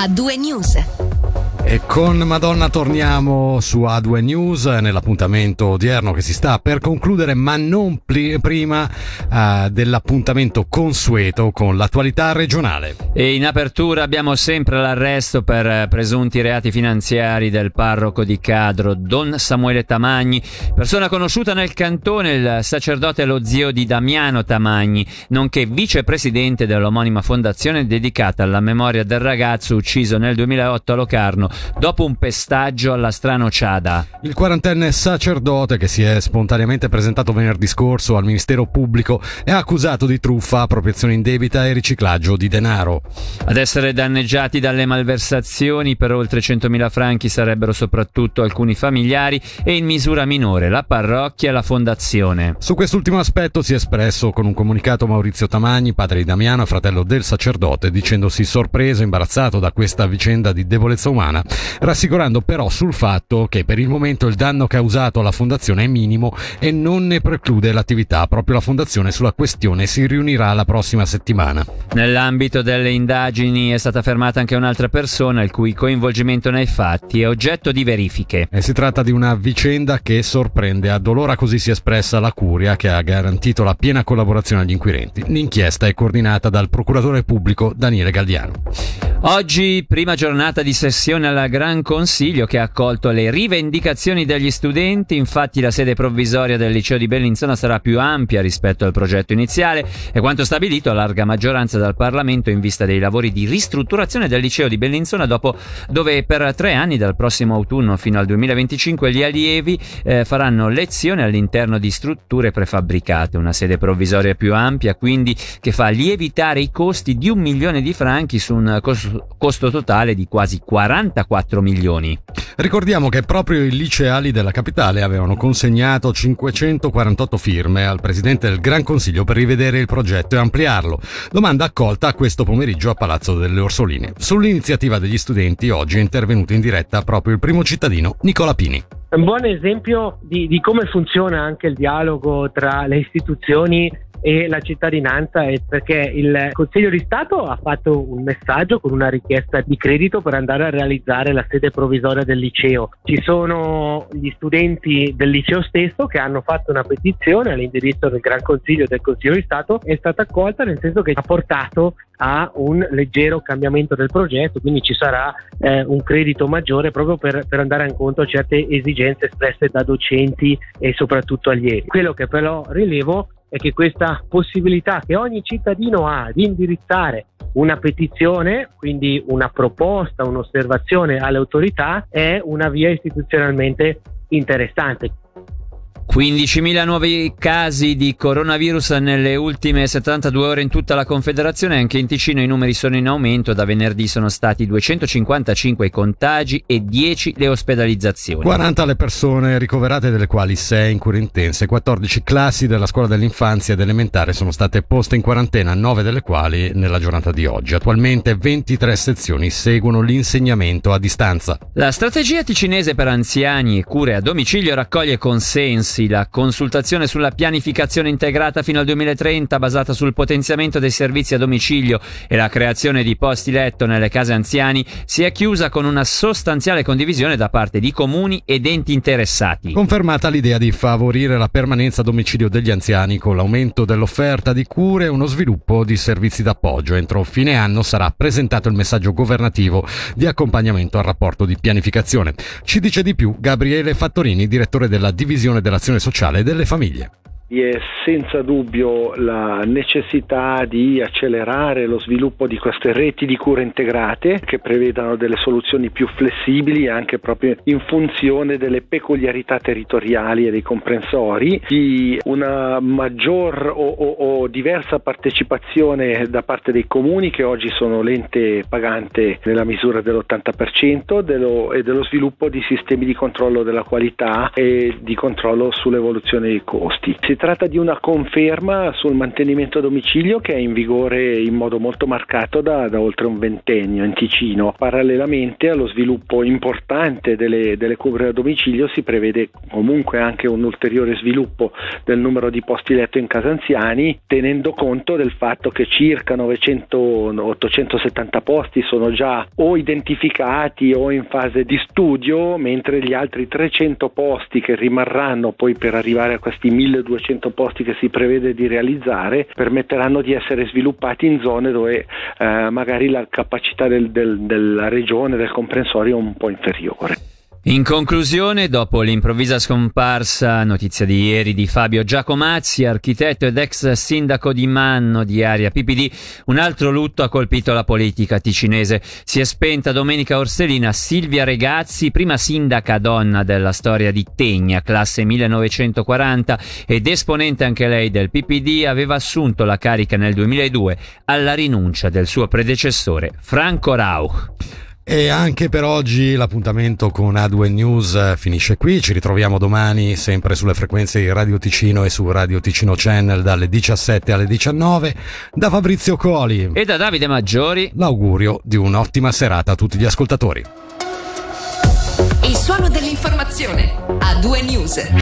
A2 News. E con Madonna torniamo su A2 News nell'appuntamento odierno che si sta per concludere, ma non prima dell'appuntamento consueto con l'attualità regionale. E in apertura abbiamo sempre l'arresto per presunti reati finanziari del parroco di Cadro, Don Samuele Tamagni, persona conosciuta nel cantone, il sacerdote e lo zio di Damiano Tamagni, nonché vicepresidente dell'omonima fondazione dedicata alla memoria del ragazzo ucciso nel 2008 a Locarno dopo un pestaggio alla Stranociada. Il quarantenne sacerdote, che si è spontaneamente presentato venerdì scorso al Ministero Pubblico, è accusato di truffa, appropriazione indebita e riciclaggio di denaro. Ad essere danneggiati dalle malversazioni per oltre 100.000 franchi sarebbero soprattutto alcuni familiari e in misura minore la parrocchia e la fondazione. Su quest'ultimo aspetto si è espresso con un comunicato Maurizio Tamagni, padre di Damiano, fratello del sacerdote, dicendosi sorpreso e imbarazzato da questa vicenda di debolezza umana, rassicurando però sul fatto che per il momento il danno causato alla fondazione è minimo e non ne preclude l'attività. Proprio la fondazione sulla questione si riunirà la prossima settimana. Nell'ambito delle indagini è stata fermata anche un'altra persona il cui coinvolgimento nei fatti è oggetto di verifiche. E si tratta di una vicenda che sorprende e addolora, così si è espressa la curia, che ha garantito la piena collaborazione agli inquirenti. L'inchiesta è coordinata dal procuratore pubblico Daniele Galdiano. Oggi prima giornata di sessione alla Gran Consiglio, che ha accolto le rivendicazioni degli studenti. Infatti la sede provvisoria del liceo di Bellinzona sarà più ampia rispetto al progetto iniziale e quanto stabilito a larga maggioranza dal Parlamento in vista dei lavori di ristrutturazione del liceo di Bellinzona, dove per 3 anni, dal prossimo autunno fino al 2025, gli allievi faranno lezione all'interno di strutture prefabbricate. Una sede provvisoria più ampia, quindi, che fa lievitare i costi di 1 milione di franchi su un costo totale di quasi 44 milioni. Ricordiamo che proprio i liceali della capitale avevano consegnato 548 firme al presidente del Gran Consiglio per rivedere il progetto e ampliarlo, domanda accolta questo pomeriggio a Palazzo delle Orsoline. Sull'iniziativa degli studenti oggi è intervenuto in diretta proprio il primo cittadino, Nicola Pini. È un buon esempio di come funziona anche il dialogo tra le istituzioni e la cittadinanza, perché il Consiglio di Stato ha fatto un messaggio con una richiesta di credito per andare a realizzare la sede provvisoria del liceo. Ci sono gli studenti del liceo stesso che hanno fatto una petizione all'indirizzo del Gran Consiglio e del Consiglio di Stato, è stata accolta, nel senso che ha portato a un leggero cambiamento del progetto, quindi ci sarà un credito maggiore proprio per andare incontro a certe esigenze espresse da docenti e soprattutto allievi. Quello che però rilevo è che questa possibilità che ogni cittadino ha di indirizzare una petizione, quindi una proposta, un'osservazione alle autorità, è una via istituzionalmente interessante. 15.000 nuovi casi di coronavirus nelle ultime 72 ore in tutta la Confederazione. Anche in Ticino i numeri sono in aumento. Da venerdì sono stati 255 i contagi e 10 le ospedalizzazioni. 40 le persone ricoverate, delle quali 6 in cure intense. 14 classi della scuola dell'infanzia ed elementare sono state poste in quarantena, 9 delle quali nella giornata di oggi. Attualmente 23 sezioni seguono l'insegnamento a distanza. La strategia ticinese per anziani e cure a domicilio raccoglie consensi. La consultazione sulla pianificazione integrata fino al 2030, basata sul potenziamento dei servizi a domicilio e la creazione di posti letto nelle case anziani, si è chiusa con una sostanziale condivisione da parte di comuni ed enti interessati. Confermata l'idea di favorire la permanenza a domicilio degli anziani con l'aumento dell'offerta di cure e uno sviluppo di servizi d'appoggio. Entro fine anno sarà presentato il messaggio governativo di accompagnamento al rapporto di pianificazione. Ci dice di più Gabriele Fattorini, direttore della divisione dell'azione sociale delle famiglie. Vi è senza dubbio la necessità di accelerare lo sviluppo di queste reti di cure integrate che prevedano delle soluzioni più flessibili anche proprio in funzione delle peculiarità territoriali e dei comprensori, di una maggior o diversa partecipazione da parte dei comuni, che oggi sono l'ente pagante nella misura dell'80%, dello sviluppo di sistemi di controllo della qualità e di controllo sull'evoluzione dei costi. Si tratta di una conferma sul mantenimento a domicilio che è in vigore in modo molto marcato da oltre un ventennio in Ticino. Parallelamente allo sviluppo importante delle cure a domicilio si prevede comunque anche un ulteriore sviluppo del numero di posti letto in casa anziani, tenendo conto del fatto che circa 870 posti sono già o identificati o in fase di studio, mentre gli altri 300 posti che rimarranno poi per arrivare a questi 1200 posti che si prevede di realizzare permetteranno di essere sviluppati in zone dove magari la capacità della regione, del comprensorio è un po' inferiore. In conclusione, dopo l'improvvisa scomparsa, notizia di ieri, di Fabio Giacomazzi, architetto ed ex sindaco di Manno di area PPD, un altro lutto ha colpito la politica ticinese. Si è spenta domenica Orselina Silvia Regazzi, prima sindaca donna della storia di Tegna, classe 1940, ed esponente anche lei del PPD, aveva assunto la carica nel 2002 alla rinuncia del suo predecessore Franco Rauch. E anche per oggi l'appuntamento con A2 News finisce qui. Ci ritroviamo domani sempre sulle frequenze di Radio Ticino e su Radio Ticino Channel dalle 17 alle 19. Da Fabrizio Coli e da Davide Maggiori, l'augurio di un'ottima serata a tutti gli ascoltatori. Il suono dell'informazione, A2 News.